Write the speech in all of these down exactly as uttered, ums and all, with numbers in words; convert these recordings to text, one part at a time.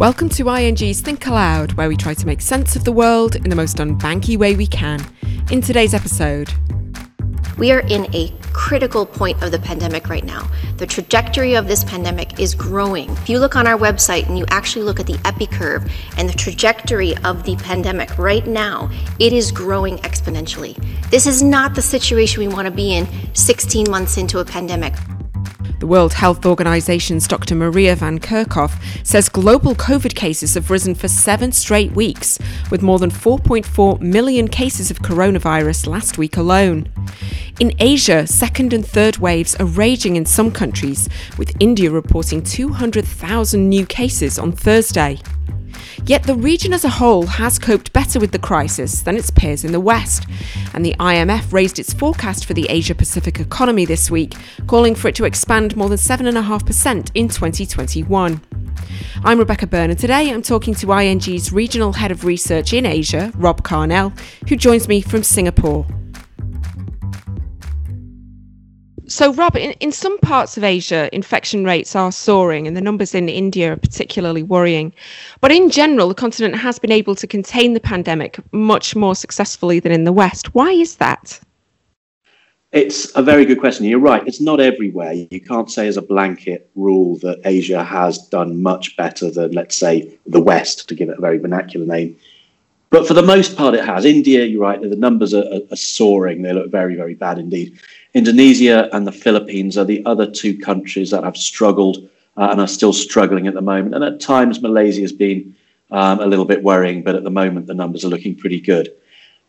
Welcome to I N G's Think Aloud, where we try to make sense of the world in the most unbanky way we can. In today's episode... We are in a critical point of the pandemic right now. The trajectory of this pandemic is growing. If you look on our website and you actually look at the epi curve and the trajectory of the pandemic right now, it is growing exponentially. This is not the situation we want to be in sixteen months into a pandemic. The World Health Organization's Doctor Maria van Kerkhove says global COVID cases have risen for seven straight weeks, with more than four point four million cases of coronavirus last week alone. In Asia, second and third waves are raging in some countries, with India reporting two hundred thousand new cases on Thursday. Yet the region as a whole has coped better with the crisis than its peers in the West, and the I M F raised its forecast for the Asia-Pacific economy this week, calling for it to expand more than seven point five percent in twenty twenty-one. I'm Rebecca Byrne, and today I'm talking to I N G's Regional Head of Research in Asia, Rob Carnell, who joins me from Singapore. So, Rob, in, in some parts of Asia, infection rates are soaring and the numbers in India are particularly worrying. But in general, the continent has been able to contain the pandemic much more successfully than in the West. Why is that? It's a very good question. You're right. It's not everywhere. You can't say as a blanket rule that Asia has done much better than, let's say, the West, to give it a very vernacular name. But for the most part, it has. India, you're right, the numbers are, are, are soaring. They look very, very bad indeed. Indonesia and the Philippines are the other two countries that have struggled uh, and are still struggling at the moment. And at times, Malaysia has been um, a little bit worrying, but at the moment, the numbers are looking pretty good.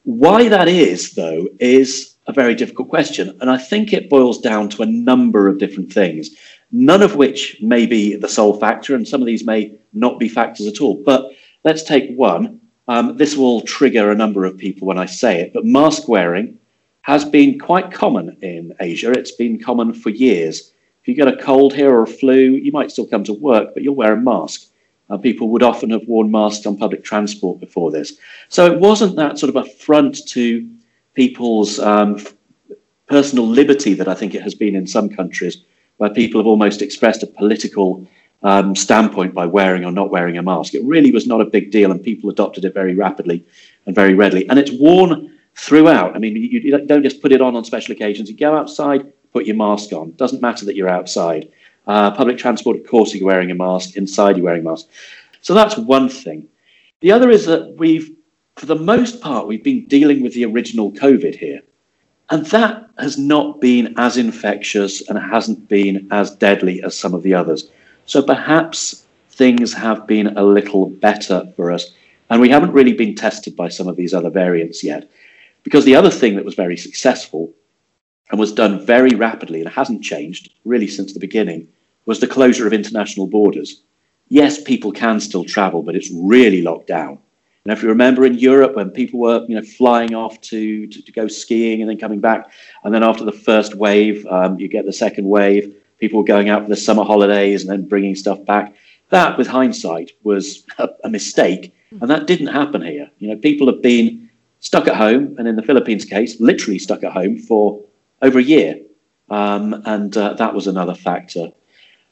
Why that is, though, is a very difficult question. And I think it boils down to a number of different things, none of which may be the sole factor, and some of these may not be factors at all. But let's take one. Um, this will trigger a number of people when I say it, but mask wearing has been quite common in Asia. It's been common for years. If you get a cold here or a flu, you might still come to work, but you'll wear a mask. Uh, people would often have worn masks on public transport before this. So it wasn't that sort of affront to people's um, personal liberty that I think it has been in some countries, where people have almost expressed a political um, standpoint by wearing or not wearing a mask. It really was not a big deal, and people adopted it very rapidly and very readily. And it's worn throughout. I mean, you, you don't just put it on on special occasions. You go outside, put your mask on. Doesn't matter that you're outside. Uh, public transport, of course, you're wearing a mask. Inside, you're wearing a mask. So that's one thing. The other is that we've, for the most part, we've been dealing with the original COVID here. And that has not been as infectious and hasn't been as deadly as some of the others. So perhaps things have been a little better for us. And we haven't really been tested by some of these other variants yet. Because the other thing that was very successful and was done very rapidly and hasn't changed really since the beginning was the closure of international borders. Yes, people can still travel, but it's really locked down. And if you remember in Europe when people were, you know, flying off to, to, to go skiing and then coming back, and then after the first wave, um, you get the second wave, people were going out for the summer holidays and then bringing stuff back. That, with hindsight, was a, a mistake, and that didn't happen here. You know, people have been stuck at home, and in the Philippines case, literally stuck at home for over a year. Um, and uh, that was another factor.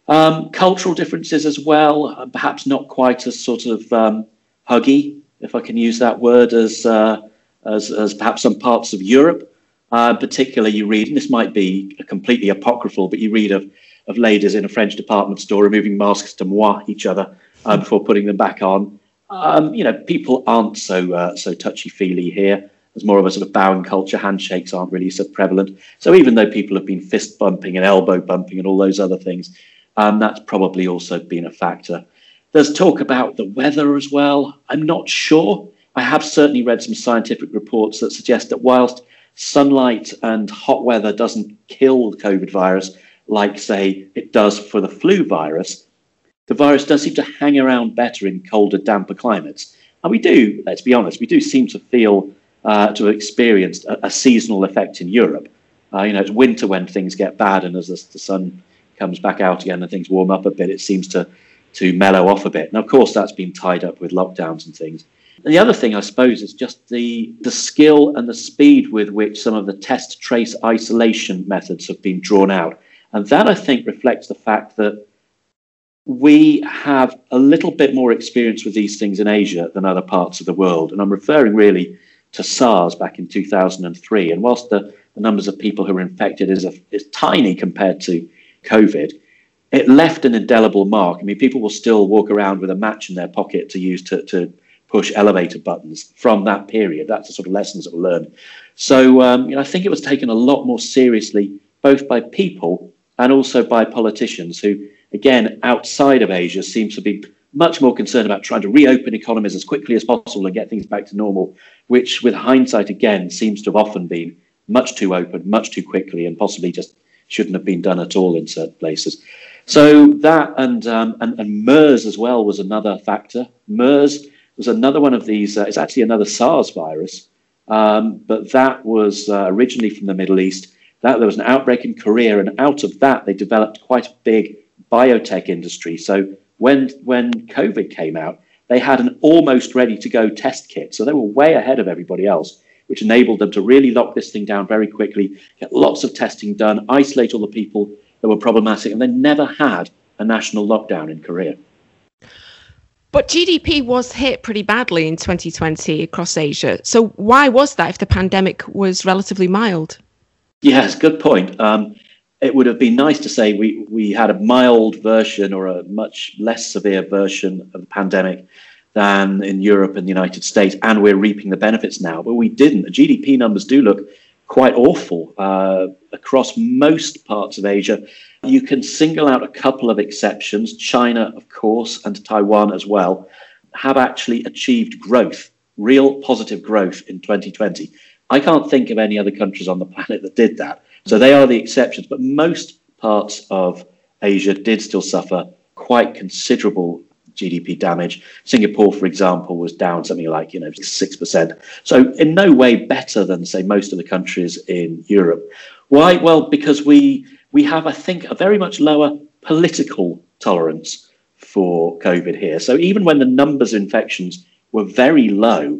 Um, cultural differences as well, perhaps not quite as sort of um, huggy, if I can use that word, as, uh, as, as perhaps some parts of Europe. Uh, particularly you read, and this might be completely apocryphal, but you read of, of ladies in a French department store removing masks to mock each other uh, before putting them back on. Um, you know, people aren't so uh, so touchy-feely here. There's more of a sort of bowing culture. Handshakes aren't really so prevalent. So even though people have been fist bumping and elbow bumping and all those other things, um, that's probably also been a factor. There's talk about the weather as well. I'm not sure. I have certainly read some scientific reports that suggest that whilst sunlight and hot weather doesn't kill the COVID virus like, say, it does for the flu virus, the virus does seem to hang around better in colder, damper climates. And we do, let's be honest, we do seem to feel, uh, to have experienced a, a seasonal effect in Europe. Uh, you know, it's winter when things get bad, and as the, the sun comes back out again and things warm up a bit, it seems to, to mellow off a bit. And of course, that's been tied up with lockdowns and things. And the other thing, I suppose, is just the, the skill and the speed with which some of the test, trace, isolation methods have been drawn out. And that, I think, reflects the fact that we have a little bit more experience with these things in Asia than other parts of the world. And I'm referring really to SARS back in two thousand three. And whilst the, the numbers of people who are infected is, a, is tiny compared to COVID, it left an indelible mark. I mean, people will still walk around with a match in their pocket to use to, to push elevator buttons from that period. That's the sort of lessons that we learned. So um, you know, I think it was taken a lot more seriously, both by people and also by politicians who, again, outside of Asia, seems to be much more concerned about trying to reopen economies as quickly as possible and get things back to normal, which with hindsight, again, seems to have often been much too open, much too quickly, and possibly just shouldn't have been done at all in certain places. So that and um, and, and MERS as well was another factor. MERS was another one of these. Uh, it's actually another SARS virus, um, but that was uh, originally from the Middle East. That there was an outbreak in Korea, and out of that they developed quite a big biotech industry. So when when COVID came out, they had an almost ready-to-go test kit. So they were way ahead of everybody else, which enabled them to really lock this thing down very quickly, get lots of testing done, isolate all the people that were problematic, and they never had a national lockdown in Korea. But G D P was hit pretty badly in twenty twenty across Asia. So why was that if the pandemic was relatively mild? Yes, good point. Um, it would have been nice to say we, we had a mild version or a much less severe version of the pandemic than in Europe and the United States, and we're reaping the benefits now. But we didn't. The G D P numbers do look quite awful uh, across most parts of Asia. You can single out a couple of exceptions. China, of course, and Taiwan as well, have actually achieved growth, real positive growth in twenty twenty. I can't think of any other countries on the planet that did that. So they are the exceptions. But most parts of Asia did still suffer quite considerable G D P damage. Singapore, for example, was down something like, you know, six percent. So in no way better than, say, most of the countries in Europe. Why? Well, because we we have, I think, a very much lower political tolerance for COVID here. So even when the numbers of infections were very low,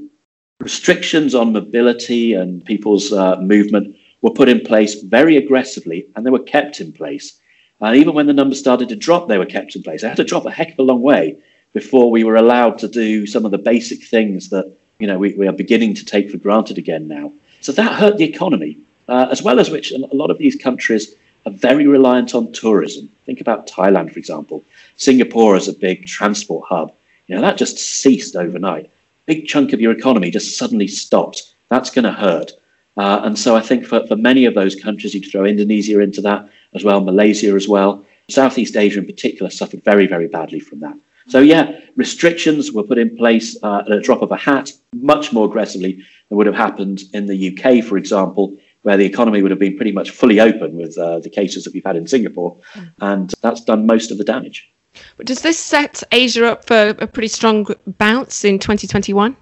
restrictions on mobility and people's uh, movement were put in place very aggressively, and they were kept in place. And even when the numbers started to drop, they were kept in place. They had to drop a heck of a long way before we were allowed to do some of the basic things that, you know, we, we are beginning to take for granted again now. So that hurt the economy, uh, as well as which a lot of these countries are very reliant on tourism. Think about Thailand, for example. Singapore is a big transport hub. You know, that just ceased overnight. Big chunk of your economy just suddenly stopped. That's going to hurt. Uh, and so I think for, for many of those countries, you'd throw Indonesia into that as well, Malaysia as well. Southeast Asia in particular suffered very, very badly from that. So yeah, restrictions were put in place uh, at a drop of a hat, much more aggressively than would have happened in the U K, for example, where the economy would have been pretty much fully open with uh, the cases that we've had in Singapore. And that's done most of the damage. But does this set Asia up for a pretty strong bounce in twenty twenty-one?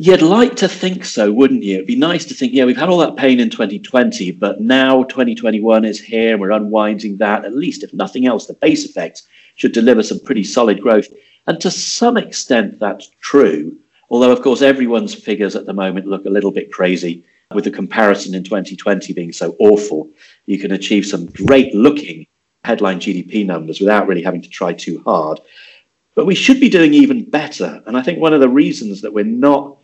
You'd like to think so, wouldn't you? It'd be nice to think, yeah, we've had all that pain in twenty twenty, but now twenty twenty-one is here and we're unwinding that. At least, if nothing else, the base effects should deliver some pretty solid growth. And to some extent, that's true. Although, of course, everyone's figures at the moment look a little bit crazy with the comparison in twenty twenty being so awful. You can achieve some great looking headline G D P numbers without really having to try too hard. But we should be doing even better. And I think one of the reasons that we're not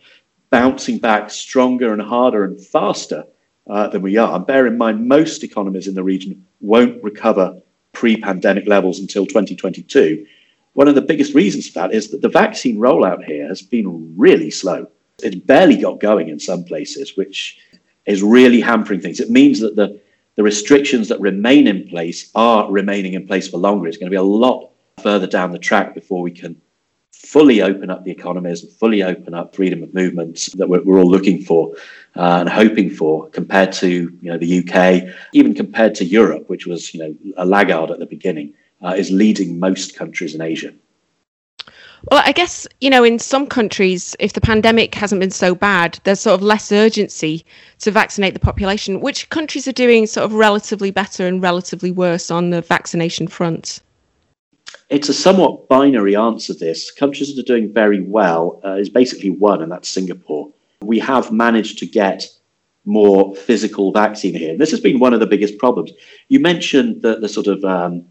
bouncing back stronger and harder and faster uh, than we are. And bear in mind, most economies in the region won't recover pre-pandemic levels until twenty twenty-two. One of the biggest reasons for that is that the vaccine rollout here has been really slow. It's barely got going in some places, which is really hampering things. It means that the, the restrictions that remain in place are remaining in place for longer. It's going to be a lot further down the track before we can fully open up the economies and fully open up freedom of movement that we're, we're all looking for uh, and hoping for, compared to, you know, the U K, even compared to Europe, which was, you know, a laggard at the beginning, uh, is leading most countries in Asia. Well, I guess, you know, in some countries, if the pandemic hasn't been so bad, there's sort of less urgency to vaccinate the population. Which countries are doing sort of relatively better and relatively worse on the vaccination front? It's a somewhat binary answer, this. Countries that are doing very well uh, is basically one, and that's Singapore. We have managed to get more physical vaccine here. This has been one of the biggest problems. You mentioned the, the sort of um,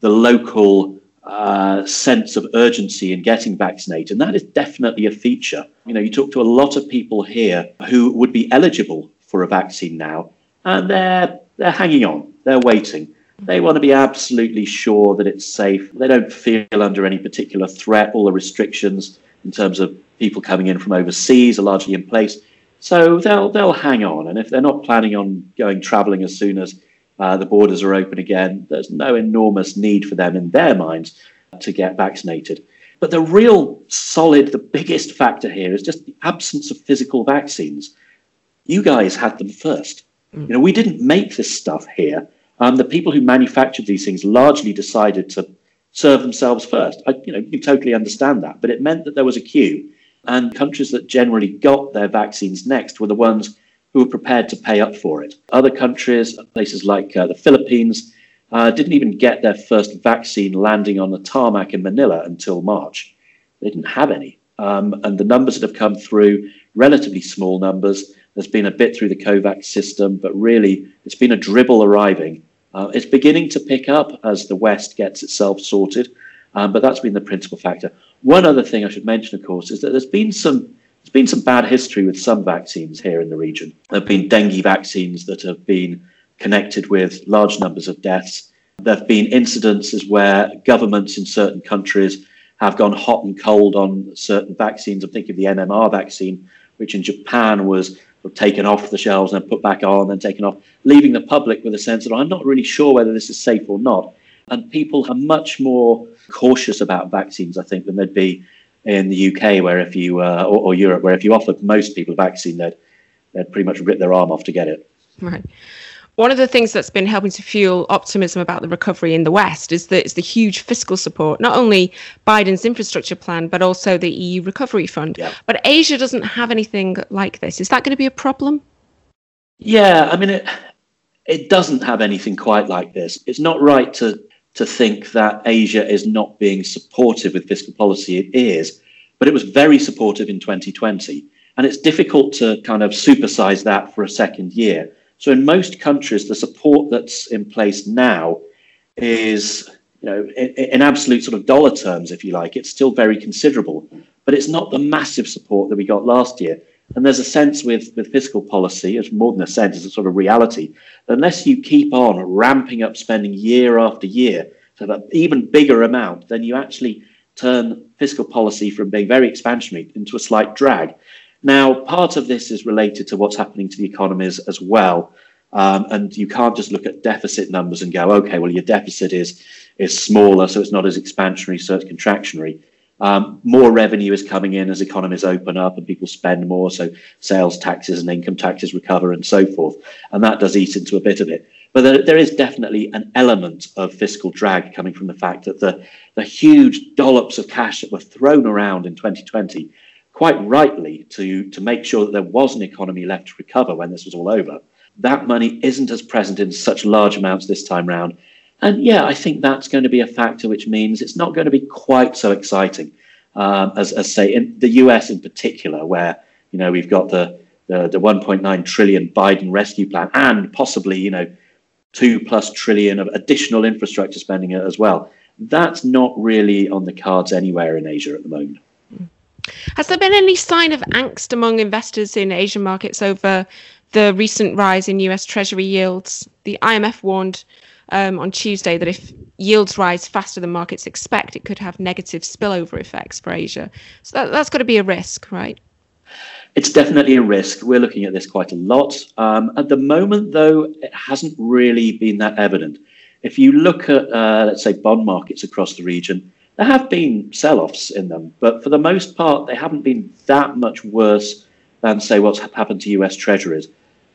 the local uh, sense of urgency in getting vaccinated. And that is definitely a feature. You know, you talk to a lot of people here who would be eligible for a vaccine now, and they're they're hanging on, they're waiting. They want to be absolutely sure that it's safe. They don't feel under any particular threat. All the restrictions in terms of people coming in from overseas are largely in place. So they'll they'll hang on. And if they're not planning on going traveling as soon as uh, the borders are open again, there's no enormous need for them in their minds to get vaccinated. But the real solid, the biggest factor here is just the absence of physical vaccines. You guys had them first. You know, we didn't make this stuff here. Um, the people who manufactured these things largely decided to serve themselves first. I, you know, you totally understand that. But it meant that there was a queue. And countries that generally got their vaccines next were the ones who were prepared to pay up for it. Other countries, places like uh, the Philippines, uh, didn't even get their first vaccine landing on the tarmac in Manila until March. They didn't have any. Um, and the numbers that have come through, relatively small numbers. There's been a bit through the COVAX system, but really it's been a dribble arriving. Uh, it's beginning to pick up as the West gets itself sorted, um, but that's been the principal factor. One other thing I should mention, of course, is that there's been some there's been some bad history with some vaccines here in the region. There have been dengue vaccines that have been connected with large numbers of deaths. There have been incidences where governments in certain countries have gone hot and cold on certain vaccines. I'm thinking of the M M R vaccine, which in Japan was taken off the shelves and put back on and taken off, leaving the public with a sense that I'm not really sure whether this is safe or not. And people are much more cautious about vaccines, I think, than they'd be in the U K, where if you uh, or, or Europe, where if you offered most people a vaccine, they'd they'd pretty much rip their arm off to get it. Right. One of the things that's been helping to fuel optimism about the recovery in the West is that it's the huge fiscal support, not only Biden's infrastructure plan, but also the E U recovery fund. Yeah. But Asia doesn't have anything like this. Is that going to be a problem? Yeah, I mean, it, it doesn't have anything quite like this. It's not right to, to think that Asia is not being supportive with fiscal policy. It is, but it was very supportive in twenty twenty. And it's difficult to kind of supersize that for a second year. So in most countries, the support that's in place now is, you know, in, in absolute sort of dollar terms, if you like, it's still very considerable, but it's not the massive support that we got last year. And there's a sense with, with fiscal policy, it's more than a sense, it's a sort of reality. Unless you keep on ramping up spending year after year to that even bigger amount, then you actually turn fiscal policy from being very expansionary into a slight drag. Now, part of this is related to what's happening to the economies as well. Um, and you can't just look at deficit numbers and go, OK, well, your deficit is is smaller, so it's not as expansionary, so it's contractionary. Um, more revenue is coming in as economies open up and people spend more. So sales taxes and income taxes recover and so forth. And that does eat into a bit of it. But there, there is definitely an element of fiscal drag coming from the fact that the, the huge dollops of cash that were thrown around in twenty twenty, quite rightly, to, to make sure that there was an economy left to recover when this was all over. That money isn't as present in such large amounts this time round. And yeah, I think that's going to be a factor, which means it's not going to be quite so exciting um, as, as, say, in the U S in particular, where, you know, we've got the, the, the one point nine trillion Biden rescue plan and possibly, you know, two plus trillion of additional infrastructure spending as well. That's not really on the cards anywhere in Asia at the moment. Has there been any sign of angst among investors in Asian markets over the recent rise in U S Treasury yields? The I M F warned um, on Tuesday that if yields rise faster than markets expect, it could have negative spillover effects for Asia. So that, that's got to be a risk, right? It's definitely a risk. We're looking at this quite a lot. Um, at the moment, though, it hasn't really been that evident. If you look at, uh, let's say, bond markets across the region, there have been sell-offs in them, but for the most part, they haven't been that much worse than, say, what's happened to U S Treasuries.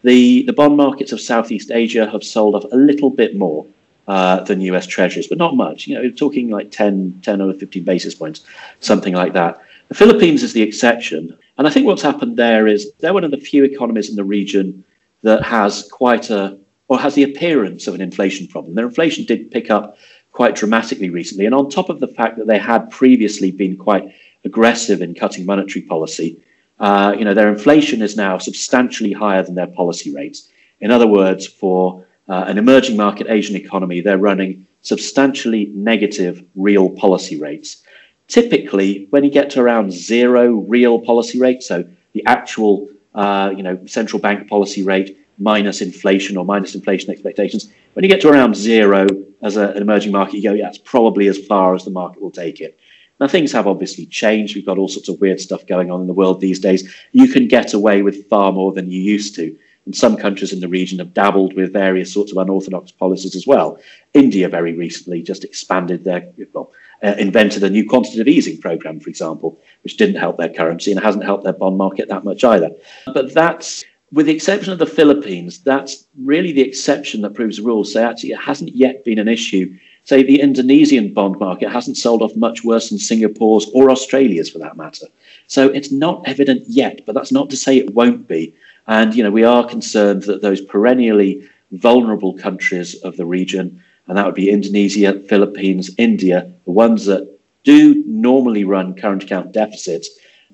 The, the bond markets of Southeast Asia have sold off a little bit more uh, than U S Treasuries, but not much. You know, we're talking like ten, ten or fifteen basis points, something like that. The Philippines is the exception, and I think what's happened there is they're one of the few economies in the region that has quite a, or has the appearance of an inflation problem. Their inflation did pick up quite dramatically recently. And on top of the fact that they had previously been quite aggressive in cutting monetary policy, uh, you know, their inflation is now substantially higher than their policy rates. In other words, for uh, an emerging market Asian economy, they're running substantially negative real policy rates. Typically, when you get to around zero real policy rate, so the actual uh, you know, central bank policy rate minus inflation or minus inflation expectations, when you get to around zero as a, an emerging market, you go, yeah, it's probably as far as the market will take it. Now, things have obviously changed. We've got all sorts of weird stuff going on in the world these days. You can get away with far more than you used to. And some countries in the region have dabbled with various sorts of unorthodox policies as well. India very recently just expanded their, well, uh, invented a new quantitative easing program, for example, which didn't help their currency and hasn't helped their bond market that much either. But that's, with the exception of the Philippines, that's really the exception that proves the rule. So actually, it hasn't yet been an issue. Say the Indonesian bond market hasn't sold off much worse than Singapore's or Australia's, for that matter. So it's not evident yet, but that's not to say it won't be. And, you know, we are concerned that those perennially vulnerable countries of the region, and that would be Indonesia, Philippines, India, the ones that do normally run current account deficits,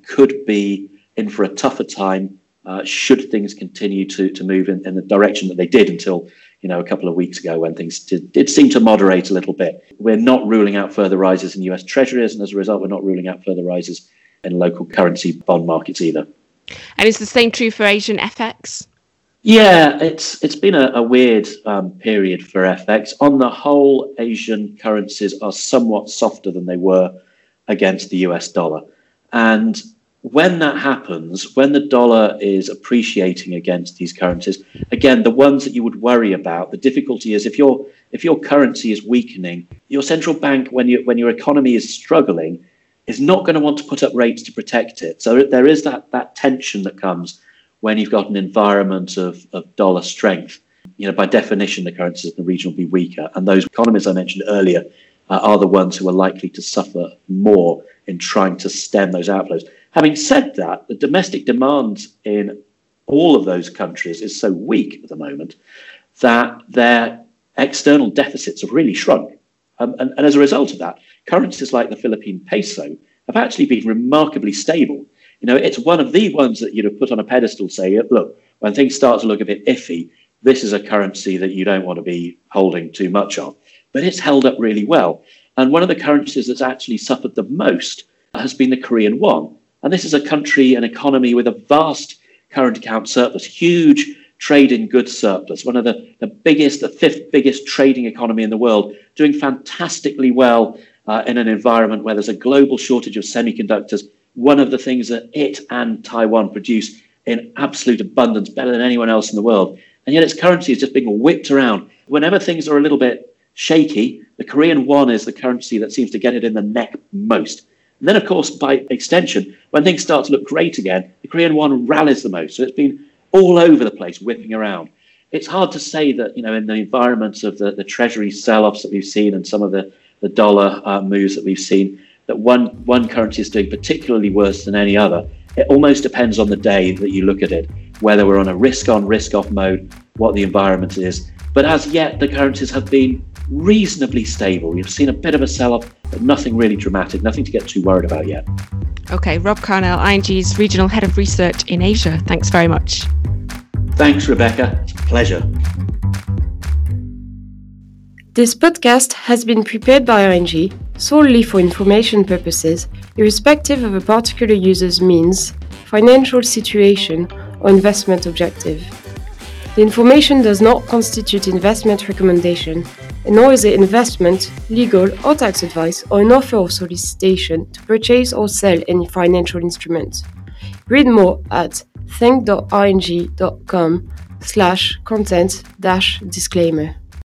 could be in for a tougher time uh, should things continue to, to move in, in the direction that they did until, you know, a couple of weeks ago when things did, did seem to moderate a little bit. We're not ruling out further rises in U S treasuries, and as a result, we're not ruling out further rises in local currency bond markets either. And is the same true for Asian F X? Yeah, it's it's been a, a weird um, period for F X. On the whole, Asian currencies are somewhat softer than they were against the U S dollar. And when that happens, when the dollar is appreciating against these currencies, again, the ones that you would worry about, the difficulty is if your if your currency is weakening, your central bank, when you, when your economy is struggling, is not going to want to put up rates to protect it. So there is that that tension that comes when you've got an environment of, of dollar strength. You know, by definition, the currencies in the region will be weaker. And those economies I mentioned earlier uh, are the ones who are likely to suffer more in trying to stem those outflows. Having said that, the domestic demand in all of those countries is so weak at the moment that their external deficits have really shrunk. Um, and, and as a result of that, currencies like the Philippine peso have actually been remarkably stable. You know, it's one of the ones that you'd have put on a pedestal, say, look, when things start to look a bit iffy, this is a currency that you don't want to be holding too much of. But it's held up really well. And one of the currencies that's actually suffered the most has been the Korean won. And this is a country, an economy with a vast current account surplus, huge trade in goods surplus, one of the, the biggest, the fifth biggest trading economy in the world, doing fantastically well uh, in an environment where there's a global shortage of semiconductors. One of the things that it and Taiwan produce in absolute abundance, better than anyone else in the world. And yet its currency is just being whipped around. Whenever things are a little bit shaky, the Korean won is the currency that seems to get it in the neck most. And then, of course, by extension, when things start to look great again, the Korean won rallies the most. So it's been all over the place, whipping around. It's hard to say that, you know, in the environments of the, the treasury sell-offs that we've seen and some of the, the dollar uh, moves that we've seen, that one, one currency is doing particularly worse than any other. It almost depends on the day that you look at it, whether we're on a risk-on, risk-off mode, what the environment is. But as yet, the currencies have been reasonably stable. You've seen a bit of a sell-off, but nothing really dramatic, nothing to get too worried about yet. Okay, Rob Carnell, I N G's Regional Head of Research in Asia. Thanks very much. Thanks, Rebecca. It's a pleasure. This podcast has been prepared by I N G solely for information purposes, irrespective of a particular user's means, financial situation, or investment objective. The information does not constitute investment recommendation, and nor is it investment, legal or tax advice, or an offer or solicitation to purchase or sell any financial instrument. Read more at think dot I N G dot com slash content dash disclaimer.